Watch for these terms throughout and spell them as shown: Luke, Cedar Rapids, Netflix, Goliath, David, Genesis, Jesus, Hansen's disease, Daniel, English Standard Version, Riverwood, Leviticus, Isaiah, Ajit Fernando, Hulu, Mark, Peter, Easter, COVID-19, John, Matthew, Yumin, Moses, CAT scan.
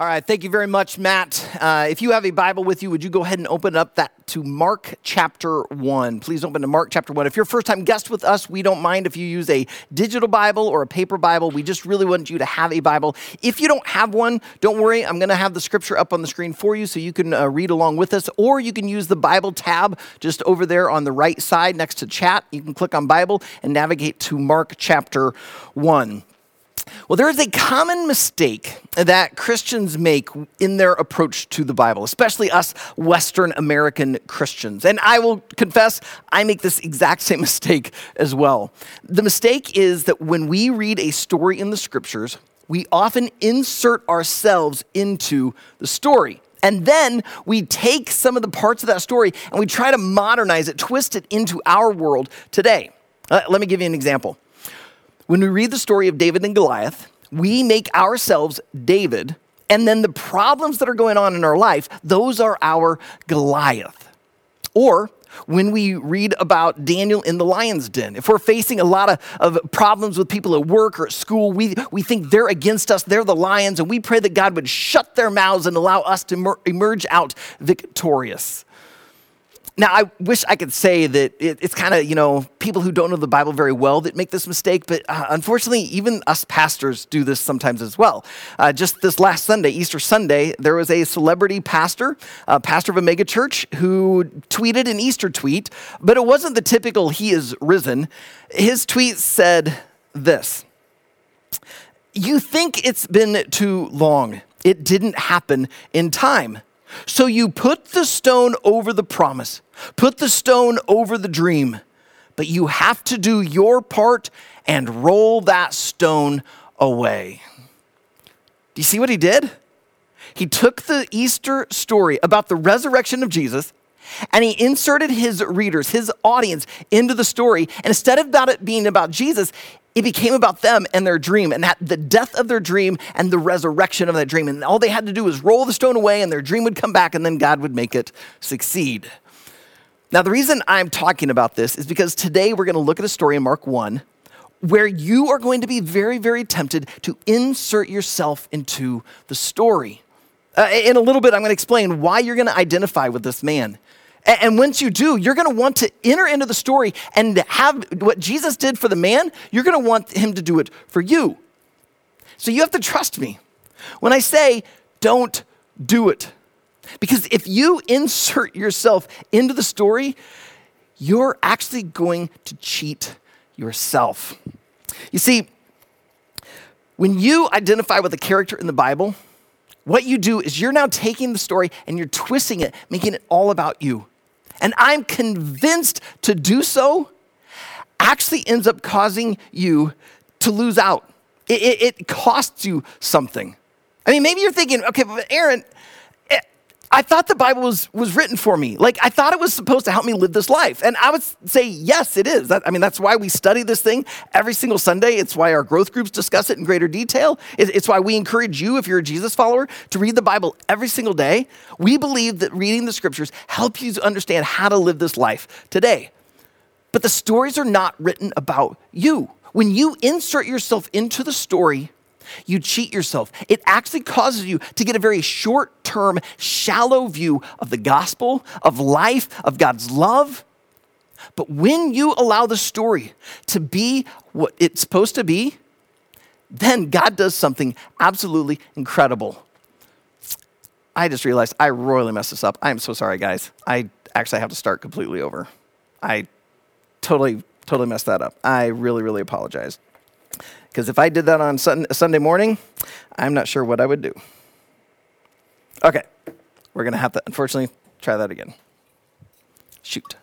All right, thank you very much, Matt. If you have a Bible with you, would you go ahead and open up that to Mark chapter 1? Please open to Mark chapter 1. If you're a first-time guest with us, we don't mind if you use a digital Bible or a paper Bible. We just really want you to have a Bible. If you don't have one, don't worry. I'm going to have the scripture up on the screen for you so you can read along with us, or you can use the Bible tab just over there on the right side next to chat. You can click on Bible and navigate to Mark chapter 1. Well, there is a common mistake that Christians make in their approach to the Bible, especially us Western American Christians. And I will confess, I make this exact same mistake as well. The mistake is that when we read a story in the scriptures, we often insert ourselves into the story. And then we take some of the parts of that story and we try to modernize it, twist it into our world today. Let me give you an example. When we read the story of David and Goliath, we make ourselves David, and then the problems that are going on in our life, those are our Goliath. Or when we read about Daniel in the lion's den, if we're facing a lot of problems with people at work or at school, we think they're against us, they're the lions, and we pray that God would shut their mouths and allow us to emerge out victorious. Now, I wish I could say that it's kind of, people who don't know the Bible very well that make this mistake, but unfortunately, even us pastors do this sometimes as well. Just this last Sunday, Easter Sunday, there was a celebrity pastor, a pastor of a mega church, who tweeted an Easter tweet, but it wasn't the typical "He is risen." His tweet said this: "You think it's been too long. It didn't happen in time. So you put the stone over the promise, put the stone over the dream, but you have to do your part and roll that stone away." Do you see what he did? He took the Easter story about the resurrection of Jesus and he inserted his readers, his audience, into the story. And instead of it being about Jesus, it became about them and their dream, and the death of their dream and the resurrection of that dream. And all they had to do was roll the stone away and their dream would come back and then God would make it succeed. Now, the reason I'm talking about this is because today we're going to look at a story in Mark 1 where you are going to be very, very tempted to insert yourself into the story. In a little bit, I'm going to explain why you're going to identify with this man. And once you do, you're going to want to enter into the story and have what Jesus did for the man, you're going to want him to do it for you. So you have to trust me when I say, don't do it. Because if you insert yourself into the story, you're actually going to cheat yourself. You see, when you identify with a character in the Bible, what you do is you're now taking the story and you're twisting it, making it all about you. And I'm convinced to do so actually ends up causing you to lose out. It costs you something. I mean, maybe you're thinking, okay, but Aaron, I thought the Bible was written for me. Like, I thought it was supposed to help me live this life. And I would say, yes, it is. That's why we study this thing every single Sunday. It's why our growth groups discuss it in greater detail. It's why we encourage you, if you're a Jesus follower, to read the Bible every single day. We believe that reading the scriptures helps you to understand how to live this life today. But the stories are not written about you. When you insert yourself into the story, you cheat yourself. It actually causes you to get a very short-term, shallow view of the gospel, of life, of God's love. But when you allow the story to be what it's supposed to be, then God does something absolutely incredible. I just realized I royally messed this up. I am so sorry, guys. I actually have to start completely over. I totally messed that up. I really, really apologize. Because if I did that on Sunday morning, I'm not sure what I would do. Okay, we're going to have to, unfortunately, try that again. Shoot.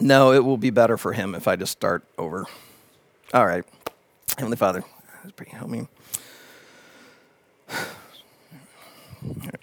No, it will be better for him if I just start over. All right. Heavenly Father, help me. All right.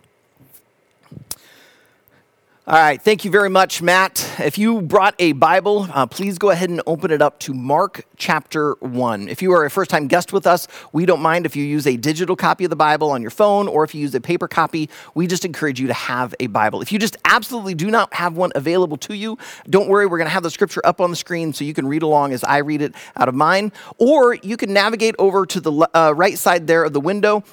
All right, thank you very much, Matt. If you brought a Bible, please go ahead and open it up to Mark chapter 1. If you are a first-time guest with us, we don't mind if you use a digital copy of the Bible on your phone or if you use a paper copy. We just encourage you to have a Bible. If you just absolutely do not have one available to you, don't worry, we're going to have the scripture up on the screen so you can read along as I read it out of mine. Or you can navigate over to the right side there of the window.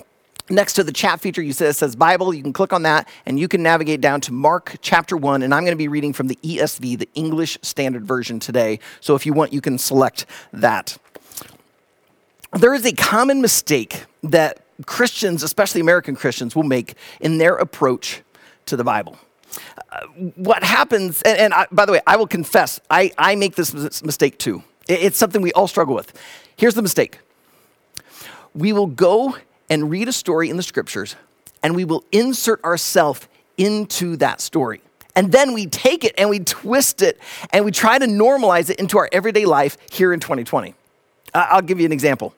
Next to the chat feature, you see it says Bible. You can click on that, and you can navigate down to Mark chapter 1, and I'm going to be reading from the ESV, the English Standard Version today. So if you want, you can select that. There is a common mistake that Christians, especially American Christians, will make in their approach to the Bible. What happens, and I, by the way, I will confess, I make this mistake too. It's something we all struggle with. Here's the mistake. We will go and read a story in the scriptures, and we will insert ourselves into that story. And then we take it and we twist it and we try to normalize it into our everyday life here in 2020. I'll give you an example.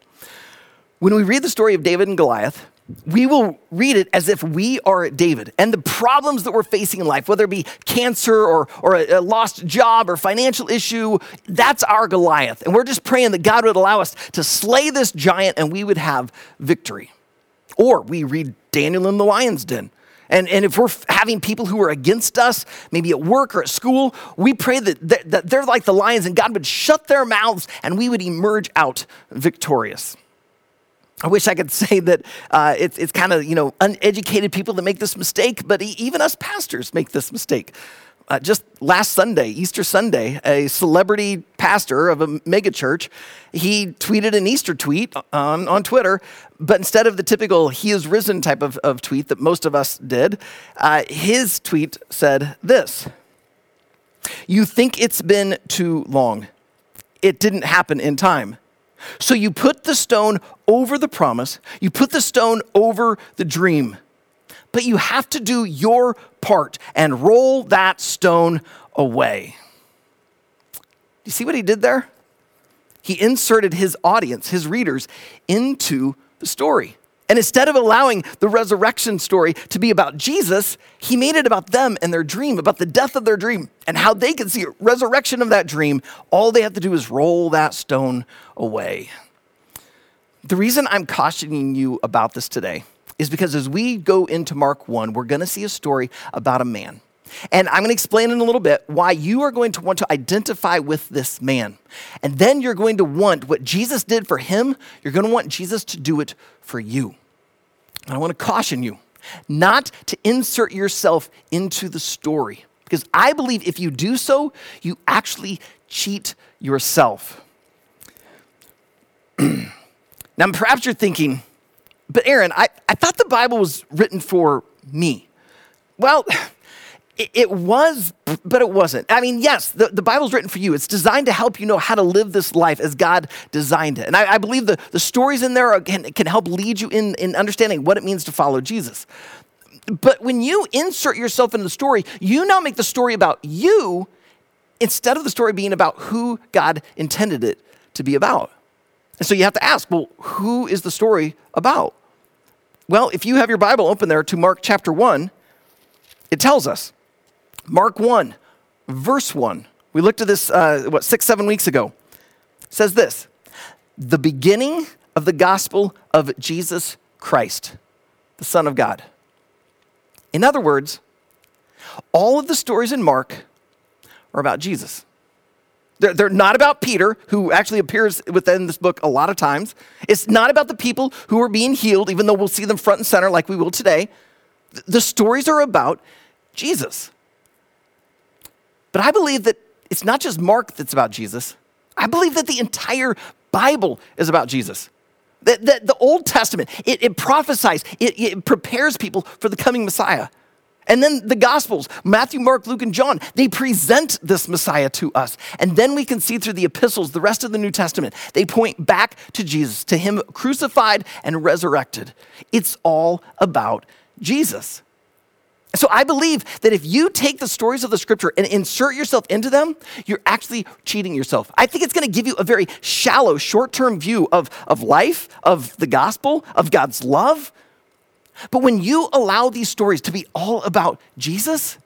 When we read the story of David and Goliath, we will read it as if we are David and the problems that we're facing in life, whether it be cancer or a lost job or financial issue, that's our Goliath. And we're just praying that God would allow us to slay this giant and we would have victory. Or we read Daniel in the lion's den. And if we're having people who are against us, maybe at work or at school, we pray that they're like the lions and God would shut their mouths and we would emerge out victorious. I wish I could say that it's kind of, uneducated people that make this mistake, but even us pastors make this mistake. Just last Sunday, Easter Sunday, a celebrity pastor of a mega church, he tweeted an Easter tweet on Twitter, but instead of the typical "he is risen" type of tweet that most of us did, his tweet said this: "You think it's been too long. It didn't happen in time. So you put the stone over the promise, you put the stone over the dream, but you have to do your part and roll that stone away." You see what he did there? He inserted his audience, his readers, into the story. And instead of allowing the resurrection story to be about Jesus, he made it about them and their dream, about the death of their dream and how they can see a resurrection of that dream. All they have to do is roll that stone away. The reason I'm cautioning you about this today is because as we go into Mark 1, we're going to see a story about a man. And I'm going to explain in a little bit why you are going to want to identify with this man. And then you're going to want what Jesus did for him. You're going to want Jesus to do it for you. And I want to caution you not to insert yourself into the story, because I believe if you do so, you actually cheat yourself. Now, perhaps you're thinking, but Aaron, I thought the Bible was written for me. Well, it was, but it wasn't. I mean, yes, the Bible's written for you. It's designed to help you know how to live this life as God designed it. And I believe the stories in there can help lead you in understanding what it means to follow Jesus. But when you insert yourself into the story, you now make the story about you instead of the story being about who God intended it to be about. And so you have to ask, well, who is the story about? Well, if you have your Bible open there to Mark chapter 1, it tells us. Mark 1, verse 1. We looked at this, 6-7 weeks ago. It says this: "The beginning of the gospel of Jesus Christ, the Son of God." In other words, all of the stories in Mark are about Jesus. They're not about Peter, who actually appears within this book a lot of times. It's not about the people who are being healed, even though we'll see them front and center like we will today. The stories are about Jesus. But I believe that it's not just Mark that's about Jesus. I believe that the entire Bible is about Jesus. The Old Testament, it prophesies, it prepares people for the coming Messiah. And then the Gospels, Matthew, Mark, Luke, and John, they present this Messiah to us. And then we can see through the epistles, the rest of the New Testament, they point back to Jesus, to him crucified and resurrected. It's all about Jesus. So I believe that if you take the stories of the scripture and insert yourself into them, you're actually cheating yourself. I think it's going to give you a very shallow, short-term view of life, of the gospel, of God's love. But when you allow these stories to be all about Jesus,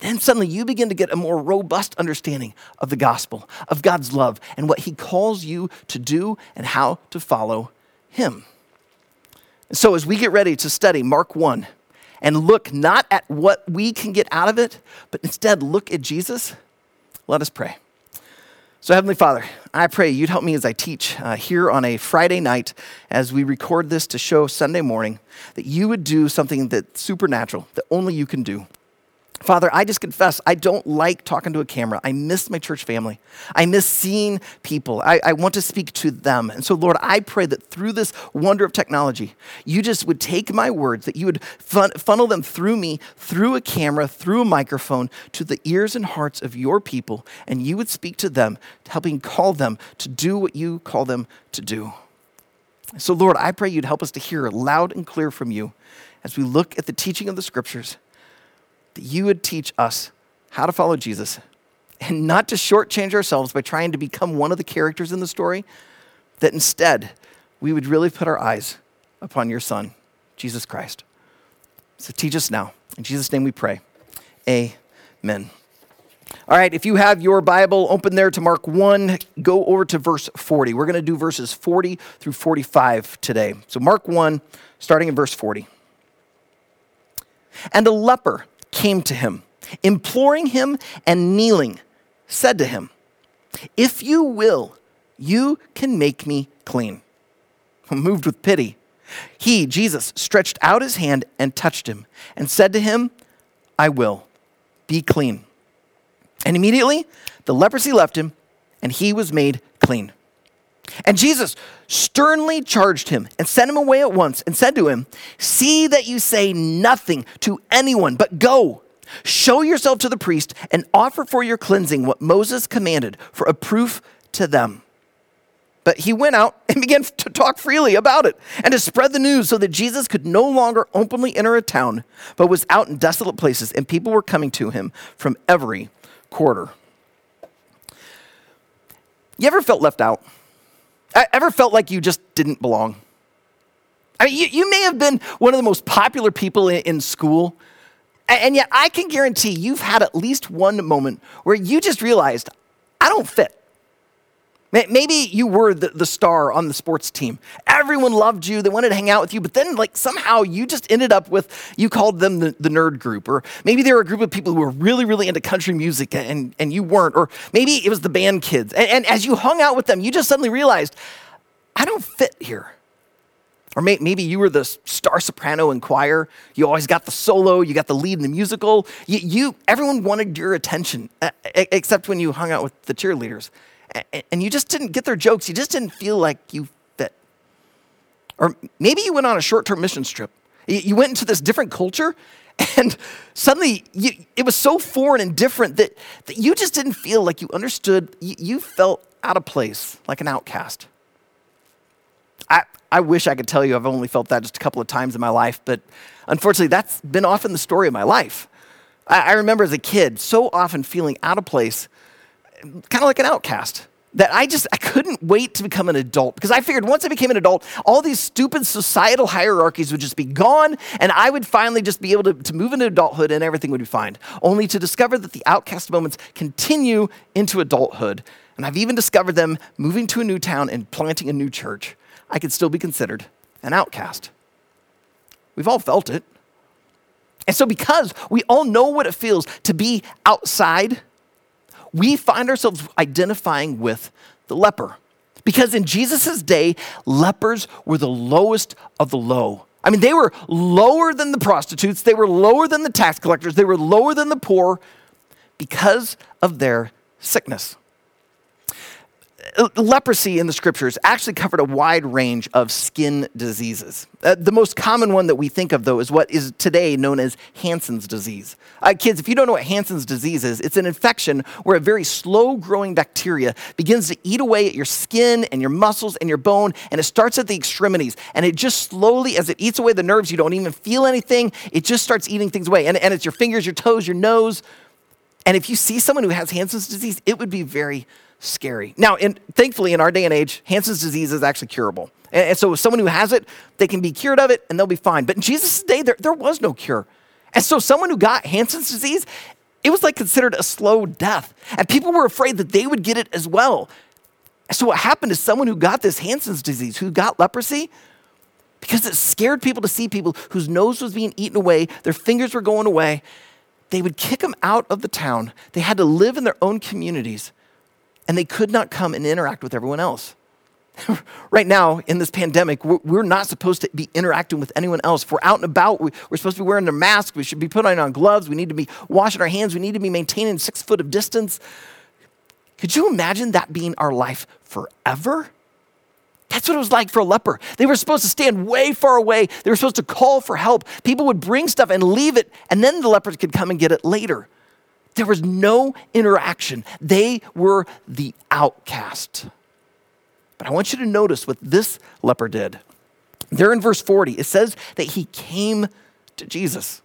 then suddenly you begin to get a more robust understanding of the gospel, of God's love, and what he calls you to do and how to follow him. And so as we get ready to study Mark 1 and look not at what we can get out of it, but instead look at Jesus, let us pray. So Heavenly Father, I pray you'd help me as I teach here on a Friday night as we record this to show Sunday morning, that you would do something that's supernatural, that only you can do. Father, I just confess, I don't like talking to a camera. I miss my church family. I miss seeing people. I want to speak to them. And so, Lord, I pray that through this wonder of technology, you just would take my words, that you would funnel them through me, through a camera, through a microphone, to the ears and hearts of your people, and you would speak to them, helping call them to do what you call them to do. So, Lord, I pray you'd help us to hear loud and clear from you as we look at the teaching of the scriptures, that you would teach us how to follow Jesus and not to shortchange ourselves by trying to become one of the characters in the story, that instead we would really put our eyes upon your son, Jesus Christ. So teach us now. In Jesus' name we pray. Amen. All right, if you have your Bible, open there to Mark 1, go over to verse 40. We're going to do verses 40 through 45 today. So Mark 1, starting in verse 40. And a leper came to him, imploring him and kneeling, said to him, "If you will, you can make me clean." Moved with pity, he, Jesus, stretched out his hand and touched him and said to him, "I will, be clean." And immediately the leprosy left him and he was made clean. And Jesus sternly charged him and sent him away at once and said to him, "See that you say nothing to anyone, but go, show yourself to the priest and offer for your cleansing what Moses commanded for a proof to them." But he went out and began to talk freely about it and to spread the news, so that Jesus could no longer openly enter a town, but was out in desolate places, and people were coming to him from every quarter. You ever felt left out? I ever felt like you just didn't belong? I mean, you may have been one of the most popular people in school, and yet I can guarantee you've had at least one moment where you just realized, I don't fit. Maybe you were the star on the sports team. Everyone loved you. They wanted to hang out with you, but then like somehow you just ended up with, you called them the nerd group, or maybe they were a group of people who were really, really into country music and you weren't, or maybe it was the band kids. And as you hung out with them, you just suddenly realized, I don't fit here. Or maybe you were the star soprano in choir. You always got the solo. You got the lead in the musical. Everyone wanted your attention, except when you hung out with the cheerleaders. And you just didn't get their jokes. You just didn't feel like you fit. Or maybe you went on a short-term mission trip. You went into this different culture, and suddenly it was so foreign and different that you just didn't feel like you understood. You felt out of place, like an outcast. I wish I could tell you I've only felt that just a couple of times in my life, but unfortunately, that's been often the story of my life. I remember as a kid so often feeling out of place, kind of like an outcast, that I couldn't wait to become an adult, because I figured once I became an adult, all these stupid societal hierarchies would just be gone, and I would finally just be able to move into adulthood and everything would be fine, only to discover that the outcast moments continue into adulthood. And I've even discovered them moving to a new town and planting a new church. I could still be considered an outcast. We've all felt it. And so because we all know what it feels to be outside, we find ourselves identifying with the leper. Because in Jesus' day, lepers were the lowest of the low. I mean, they were lower than the prostitutes. They were lower than the tax collectors. They were lower than the poor because of their sickness. Leprosy in the scriptures actually covered a wide range of skin diseases. The most common one that we think of, though, is what is today known as Hansen's disease. Kids, if you don't know what Hansen's disease is, it's an infection where a very slow-growing bacteria begins to eat away at your skin and your muscles and your bone, and it starts at the extremities, and it just slowly, as it eats away the nerves, you don't even feel anything. It just starts eating things away, and it's your fingers, your toes, your nose. And if you see someone who has Hansen's disease, it would be very scary. Now, thankfully, in our day and age, Hansen's disease is actually curable. And so if someone who has it, they can be cured of it and they'll be fine. But in Jesus' day, there was no cure. And so someone who got Hansen's disease, it was like considered a slow death. And people were afraid that they would get it as well. So what happened is someone who got this Hansen's disease, who got leprosy, because it scared people to see people whose nose was being eaten away, their fingers were going away, they would kick them out of the town. They had to live in their own communities, and they could not come and interact with everyone else. Right now, in this pandemic, we're not supposed to be interacting with anyone else. If we're out and about, we're supposed to be wearing their masks. We should be putting on gloves. We need to be washing our hands. We need to be maintaining 6 foot of distance. Could you imagine that being our life forever? That's what it was like for a leper. They were supposed to stand way far away. They were supposed to call for help. People would bring stuff and leave it, and then the lepers could come and get it later. There was no interaction. They were the outcast. But I want you to notice what this leper did. There in verse 40, it says that he came to Jesus.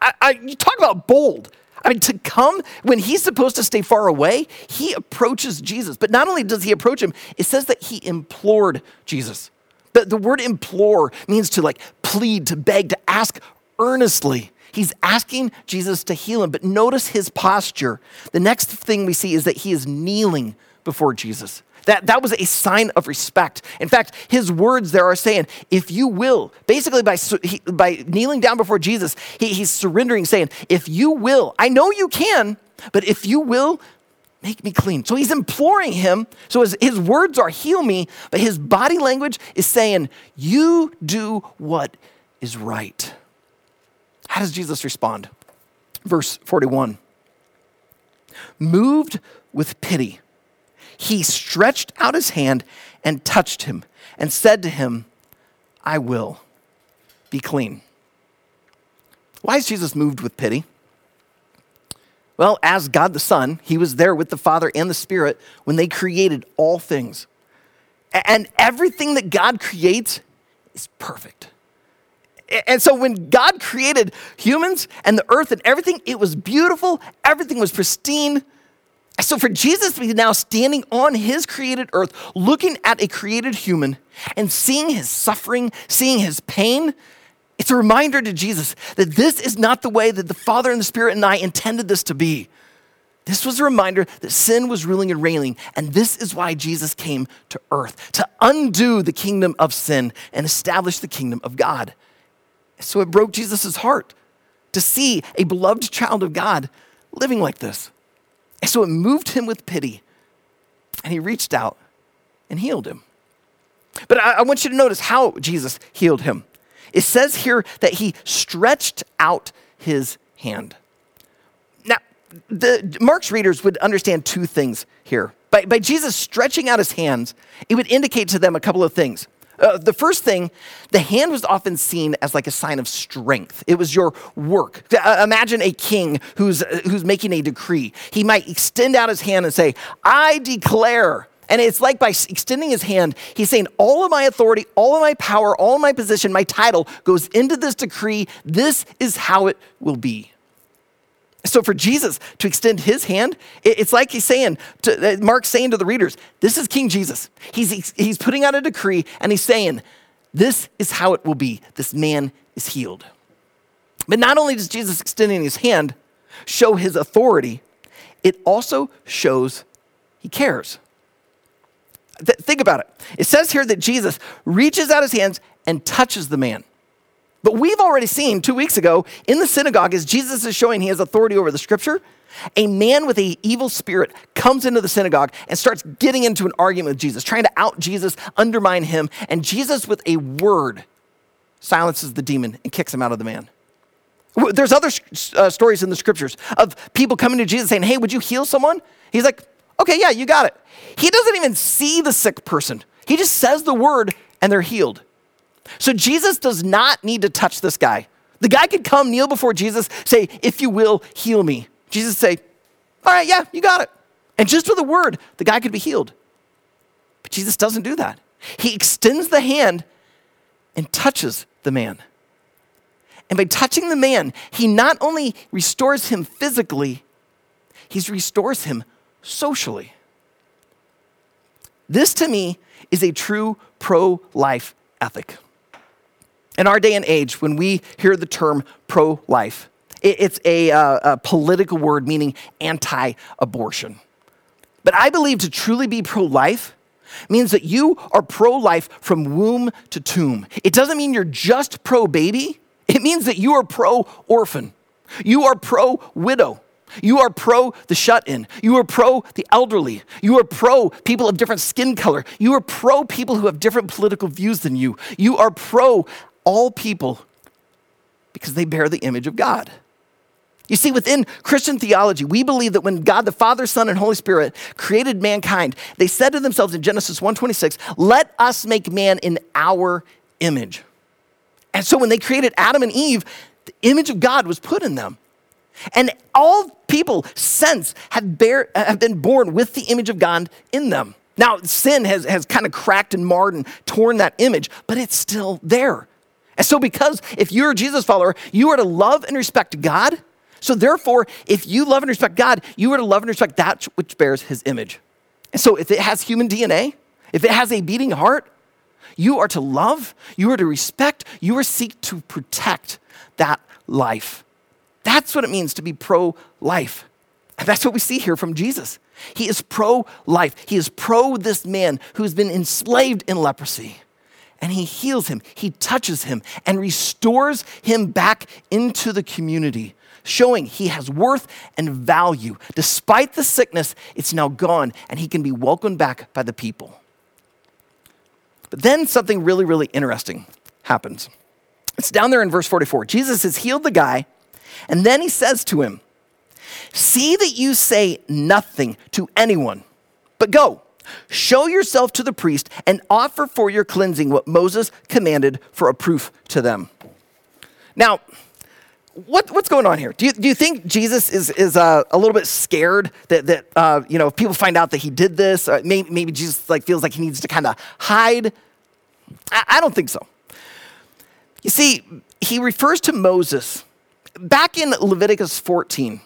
You talk about bold. I mean, to come when he's supposed to stay far away, he approaches Jesus. But not only does he approach him, it says that he implored Jesus. But the word implore means to plead, to beg, to ask earnestly. He's asking Jesus to heal him. But notice his posture. The next thing we see is that he is kneeling before Jesus. That was a sign of respect. In fact, his words there are saying, if you will, basically by kneeling down before Jesus, he's surrendering, saying, if you will, I know you can, but if you will, make me clean. So he's imploring him. So his words are heal me, but his body language is saying, you do what is right. How does Jesus respond? Verse 41, moved with pity, he stretched out his hand and touched him and said to him, I will be clean. Why is Jesus moved with pity? Well, as God the Son, he was there with the Father and the Spirit when they created all things. And everything that God creates is perfect. And so when God created humans and the earth and everything, it was beautiful. Everything was pristine. So for Jesus to be now standing on his created earth, looking at a created human and seeing his suffering, seeing his pain, it's a reminder to Jesus that this is not the way that the Father and the Spirit and I intended this to be. This was a reminder that sin was ruling and reigning, and this is why Jesus came to earth, to undo the kingdom of sin and establish the kingdom of God. So it broke Jesus' heart to see a beloved child of God living like this. And so it moved him with pity, and he reached out and healed him. But I want you to notice how Jesus healed him. It says here that he stretched out his hand. Now, Mark's readers would understand two things here. By Jesus stretching out his hands, it would indicate to them a couple of things. The first thing, the hand was often seen as a sign of strength. It was your work. Imagine a king who's making a decree. He might extend out his hand and say, I declare. And it's by extending his hand, he's saying, all of my authority, all of my power, all of my position, my title goes into this decree. This is how it will be. So for Jesus to extend his hand, it's like he's saying, Mark's saying to the readers, this is King Jesus. He's putting out a decree and he's saying, this is how it will be. This man is healed. But not only does Jesus extending his hand show his authority, it also shows he cares. Think about it. It says here that Jesus reaches out his hands and touches the man. But we've already seen 2 weeks ago in the synagogue, as Jesus is showing he has authority over the scripture, a man with an evil spirit comes into the synagogue and starts getting into an argument with Jesus, trying to out Jesus, undermine him. And Jesus, with a word, silences the demon and kicks him out of the man. There's other stories in the scriptures of people coming to Jesus saying, hey, would you heal someone? He's like, okay, yeah, you got it. He doesn't even see the sick person. He just says the word and they're healed. So Jesus does not need to touch this guy. The guy could come kneel before Jesus, say, if you will, heal me. Jesus say, all right, yeah, you got it. And just with a word, the guy could be healed. But Jesus doesn't do that. He extends the hand and touches the man. And by touching the man, he not only restores him physically, he restores him socially. This to me is a true pro-life ethic. In our day and age, when we hear the term pro-life, It's a political word meaning anti-abortion. But I believe to truly be pro-life means that you are pro-life from womb to tomb. It doesn't mean you're just pro-baby. It means that you are pro-orphan. You are pro-widow. You are pro the shut-in. You are pro the elderly. You are pro people of different skin color. You are pro people who have different political views than you. You are pro all people because they bear the image of God. You see, within Christian theology, we believe that when God, the Father, Son, and Holy Spirit created mankind, they said to themselves in Genesis 1:26, "Let us make man in our image." And so when they created Adam and Eve, the image of God was put in them. And all people since have been born with the image of God in them. Now, sin has kind of cracked and marred and torn that image, but it's still there. And so because if you're a Jesus follower, you are to love and respect God. So therefore, if you love and respect God, you are to love and respect that which bears his image. And so if it has human DNA, if it has a beating heart, you are to love, you are to respect, you are to seek to protect that life. That's what it means to be pro-life. And that's what we see here from Jesus. He is pro-life. He is pro this man who's been enslaved in leprosy. And he heals him, he touches him, and restores him back into the community, showing he has worth and value. Despite the sickness, it's now gone, and he can be welcomed back by the people. But then something really, really interesting happens. It's down there in verse 44. Jesus has healed the guy, and then he says to him, "See that you say nothing to anyone, but go, show yourself to the priest and offer for your cleansing what Moses commanded for a proof to them." Now, what's going on here? Do you think Jesus is a little bit scared that if people find out that he did this, maybe Jesus feels like he needs to kind of hide? I don't think so. You see, he refers to Moses. Back in Leviticus 14,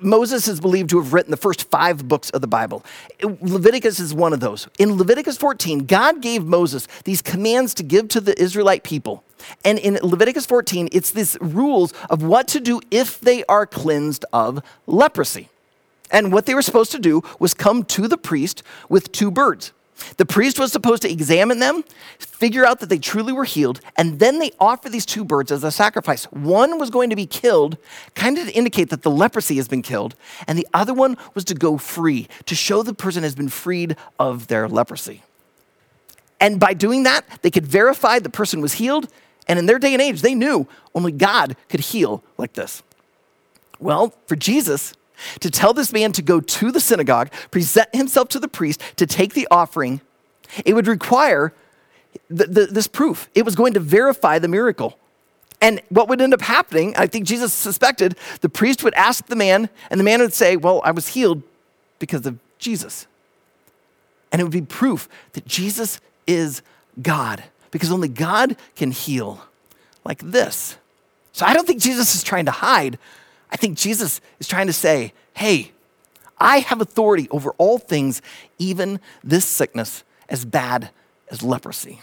Moses is believed to have written the first 5 books of the Bible. Leviticus is one of those. In Leviticus 14, God gave Moses these commands to give to the Israelite people. And in Leviticus 14, it's these rules of what to do if they are cleansed of leprosy. And what they were supposed to do was come to the priest with 2 birds. The priest was supposed to examine them, figure out that they truly were healed, and then they offer these 2 birds as a sacrifice. One was going to be killed, kind of to indicate that the leprosy has been killed, and the other one was to go free, to show the person has been freed of their leprosy. And by doing that, they could verify the person was healed, and in their day and age, they knew only God could heal like this. Well, for Jesus, to tell this man to go to the synagogue, present himself to the priest, to take the offering, it would require this proof. It was going to verify the miracle. And what would end up happening, I think Jesus suspected, the priest would ask the man, and the man would say, "Well, I was healed because of Jesus." And it would be proof that Jesus is God, because only God can heal like this. So I don't think Jesus is trying to hide. I think Jesus is trying to say, hey, I have authority over all things, even this sickness, as bad as leprosy.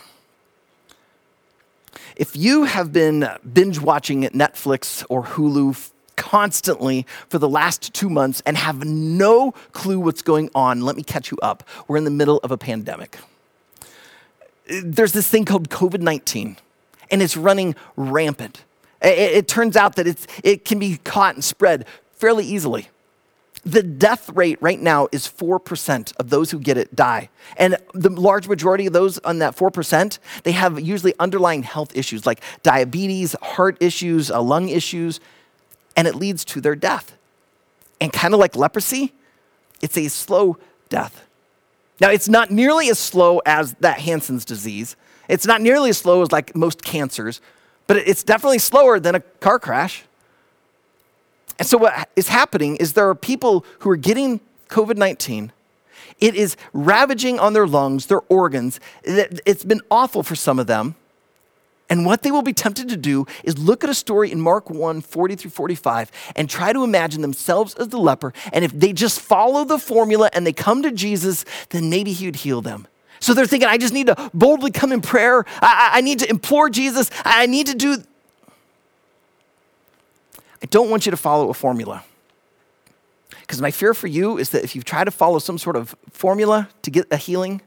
If you have been binge watching Netflix or Hulu constantly for the last 2 months and have no clue what's going on, let me catch you up. We're in the middle of a pandemic. There's this thing called COVID-19, and it's running rampant. It turns out that it can be caught and spread fairly easily. The death rate right now is 4% of those who get it die. And the large majority of those on that 4%, they have usually underlying health issues like diabetes, heart issues, lung issues, and it leads to their death. And kind of like leprosy, it's a slow death. Now, it's not nearly as slow as that Hansen's disease. It's not nearly as slow as like most cancers, but it's definitely slower than a car crash. And so what is happening is there are people who are getting COVID-19. It is ravaging on their lungs, their organs. It's been awful for some of them. And what they will be tempted to do is look at a story in Mark 1, 40 through 45, and try to imagine themselves as the leper. And if they just follow the formula and they come to Jesus, then maybe he would heal them. So they're thinking, I just need to boldly come in prayer. I need to implore Jesus. I need to do. I don't want you to follow a formula. Because my fear for you is that if you try to follow some sort of formula to get a healing,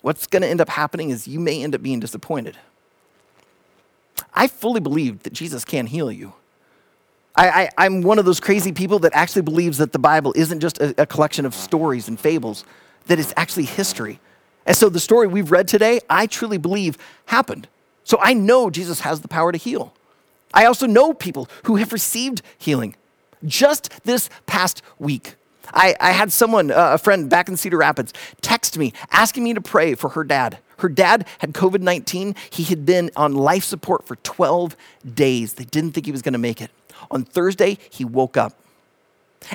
what's going to end up happening is you may end up being disappointed. I fully believe that Jesus can heal you. I'm one of those crazy people that actually believes that the Bible isn't just a collection of stories and fables, that it's actually history. And so the story we've read today, I truly believe happened. So I know Jesus has the power to heal. I also know people who have received healing. Just this past week, I had someone, a friend back in Cedar Rapids, text me asking me to pray for her dad. Her dad had COVID-19. He had been on life support for 12 days. They didn't think he was going to make it. On Thursday, he woke up.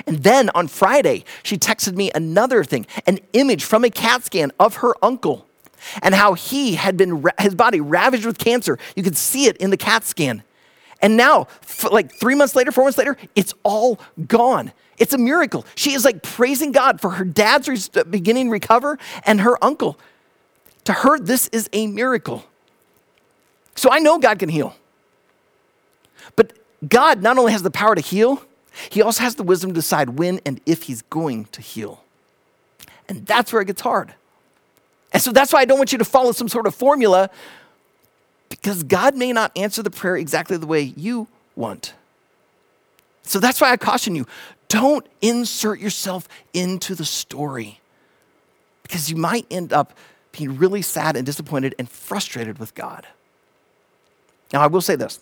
And then on Friday, she texted me another thing, an image from a CAT scan of her uncle and how he had been, his body ravaged with cancer. You could see it in the CAT scan. And now, like 4 months later, it's all gone. It's a miracle. She is like praising God for her dad's beginning recover and her uncle. To her, this is a miracle. So I know God can heal. But God not only has the power to heal, he also has the wisdom to decide when and if he's going to heal. And that's where it gets hard. And so that's why I don't want you to follow some sort of formula, because God may not answer the prayer exactly the way you want. So that's why I caution you, don't insert yourself into the story, because you might end up being really sad and disappointed and frustrated with God. Now, I will say this.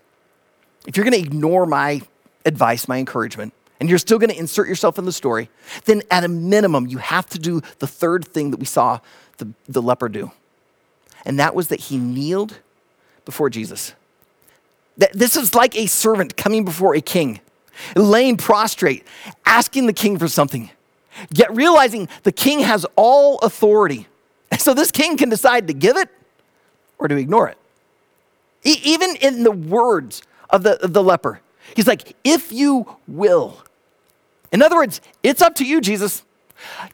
If you're going to ignore my advice, my encouragement, and you're still going to insert yourself in the story, then at a minimum, you have to do the third thing that we saw the leper do. And that was that he kneeled before Jesus. This is like a servant coming before a king, laying prostrate, asking the king for something, yet realizing the king has all authority. And so this king can decide to give it or to ignore it. Even in the words of the leper, he's like, if you will. In other words, it's up to you, Jesus.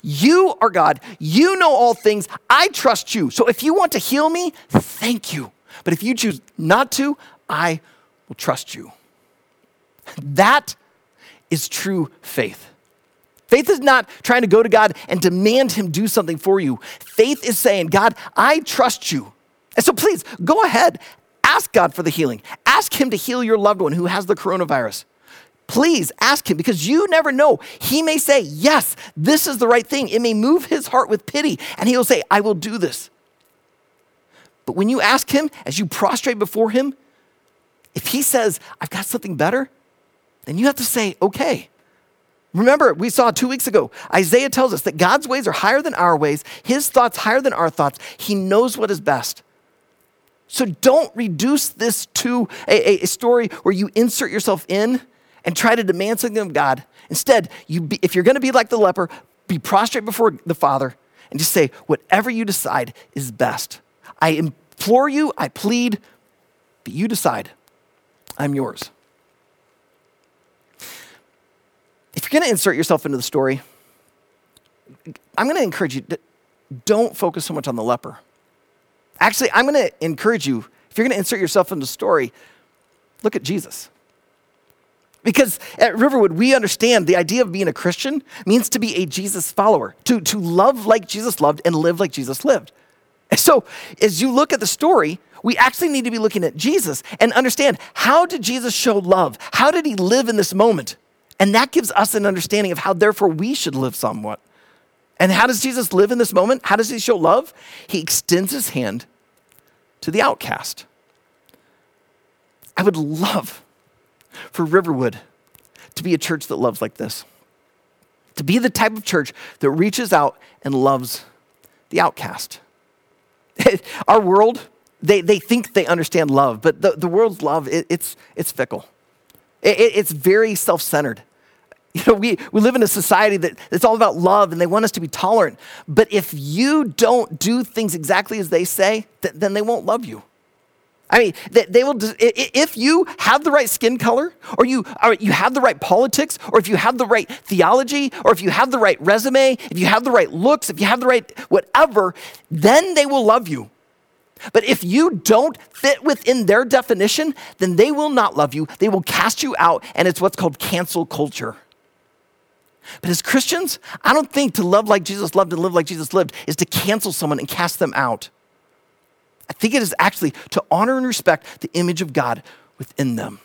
You are God. You know all things. I trust you. So if you want to heal me, thank you. But if you choose not to, I will trust you. That is true faith. Faith is not trying to go to God and demand him do something for you. Faith is saying, God, I trust you. And so please, go ahead. Ask God for the healing. Ask him to heal your loved one who has the coronavirus. Please ask him, because you never know. He may say, yes, this is the right thing. It may move his heart with pity, and he will say, I will do this. But when you ask him, as you prostrate before him, if he says, I've got something better, then you have to say, okay. Remember, we saw 2 weeks ago, Isaiah tells us that God's ways are higher than our ways, his thoughts higher than our thoughts. He knows what is best. So don't reduce this to a story where you insert yourself in and try to demand something of God. Instead, if you're going to be like the leper, be prostrate before the Father and just say, whatever you decide is best. I implore you, I plead, but you decide. I'm yours. If you're going to insert yourself into the story, I'm going to encourage you, don't focus so much on the leper. Actually, I'm going to encourage you, if you're going to insert yourself into the story, look at Jesus. Because at Riverwood, we understand the idea of being a Christian means to be a Jesus follower, to love like Jesus loved and live like Jesus lived. So as you look at the story, we actually need to be looking at Jesus and understand, how did Jesus show love? How did he live in this moment? And that gives us an understanding of how therefore we should live somewhat. And how does Jesus live in this moment? How does he show love? He extends his hand to the outcast. I would love for Riverwood to be a church that loves like this. To be the type of church that reaches out and loves the outcast. Our world, they think they understand love, but the world's love, it's fickle. It's very self-centered. You know, we live in a society that it's all about love and they want us to be tolerant. But if you don't do things exactly as they say, then they won't love you. I mean, they will. If you have the right skin color, or you have the right politics, or if you have the right theology, or if you have the right resume, if you have the right looks, if you have the right whatever, then they will love you. But if you don't fit within their definition, then they will not love you. They will cast you out, and it's what's called cancel culture. But as Christians, I don't think to love like Jesus loved and live like Jesus lived is to cancel someone and cast them out. I think it is actually to honor and respect the image of God within them.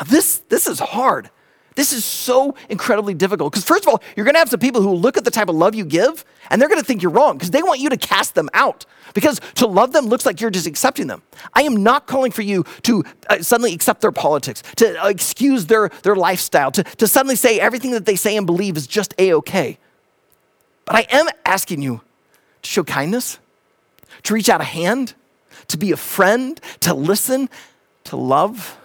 Now this is hard. This is so incredibly difficult because first of all, you're gonna have some people who look at the type of love you give and they're gonna think you're wrong because they want you to cast them out because to love them looks like you're just accepting them. I am not calling for you to suddenly accept their politics, to excuse their lifestyle, to suddenly say everything that they say and believe is just A-okay. But I am asking you to show kindness, to reach out a hand, to be a friend, to listen, to love.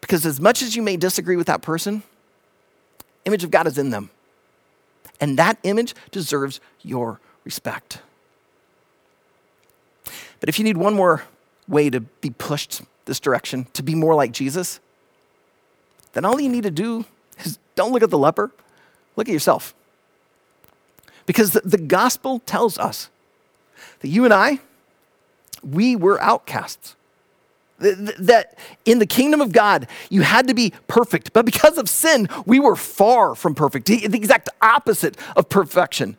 Because as much as you may disagree with that person, image of God is in them. And that image deserves your respect. But if you need one more way to be pushed this direction, to be more like Jesus, then all you need to do is don't look at the leper, look at yourself. Because the gospel tells us that you and I, we were outcasts. That in the kingdom of God, you had to be perfect. But because of sin, we were far from perfect, the exact opposite of perfection.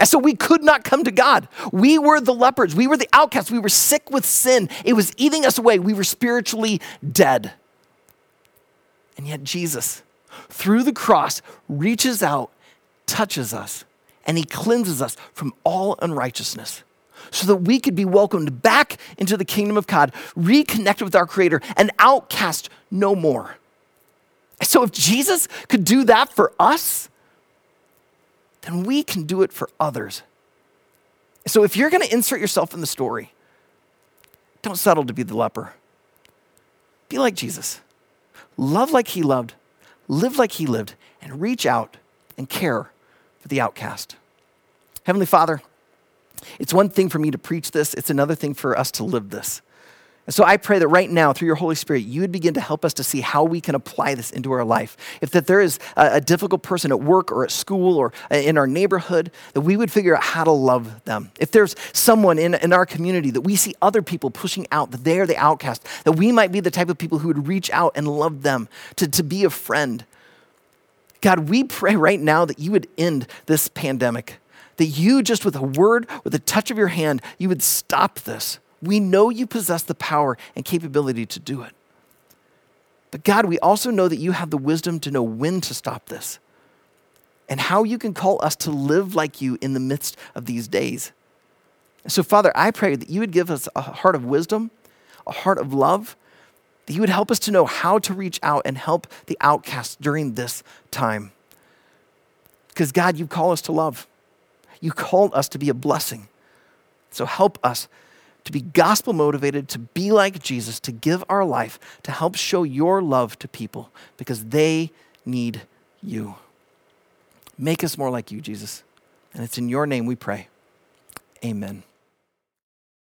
And so we could not come to God. We were the lepers. We were the outcasts. We were sick with sin. It was eating us away. We were spiritually dead. And yet Jesus, through the cross, reaches out, touches us, and he cleanses us from all unrighteousness, so that we could be welcomed back into the kingdom of God, reconnected with our Creator, and outcast no more. So if Jesus could do that for us, then we can do it for others. So if you're gonna insert yourself in the story, don't settle to be the leper. Be like Jesus. Love like he loved, live like he lived, and reach out and care for the outcast. Heavenly Father, it's one thing for me to preach this. It's another thing for us to live this. And so I pray that right now, through your Holy Spirit, you would begin to help us to see how we can apply this into our life. If that there is a difficult person at work or at school or in our neighborhood, that we would figure out how to love them. If there's someone in our community that we see other people pushing out, that they are the outcast, that we might be the type of people who would reach out and love them, to be a friend. God, we pray right now that you would end this pandemic, that you just with a word, with a touch of your hand, you would stop this. We know you possess the power and capability to do it. But God, we also know that you have the wisdom to know when to stop this and how you can call us to live like you in the midst of these days. So Father, I pray that you would give us a heart of wisdom, a heart of love, that you would help us to know how to reach out and help the outcasts during this time. Because God, you call us to love. You called us to be a blessing. So help us to be gospel motivated, to be like Jesus, to give our life, to help show your love to people because they need you. Make us more like you, Jesus. And it's in your name we pray. Amen.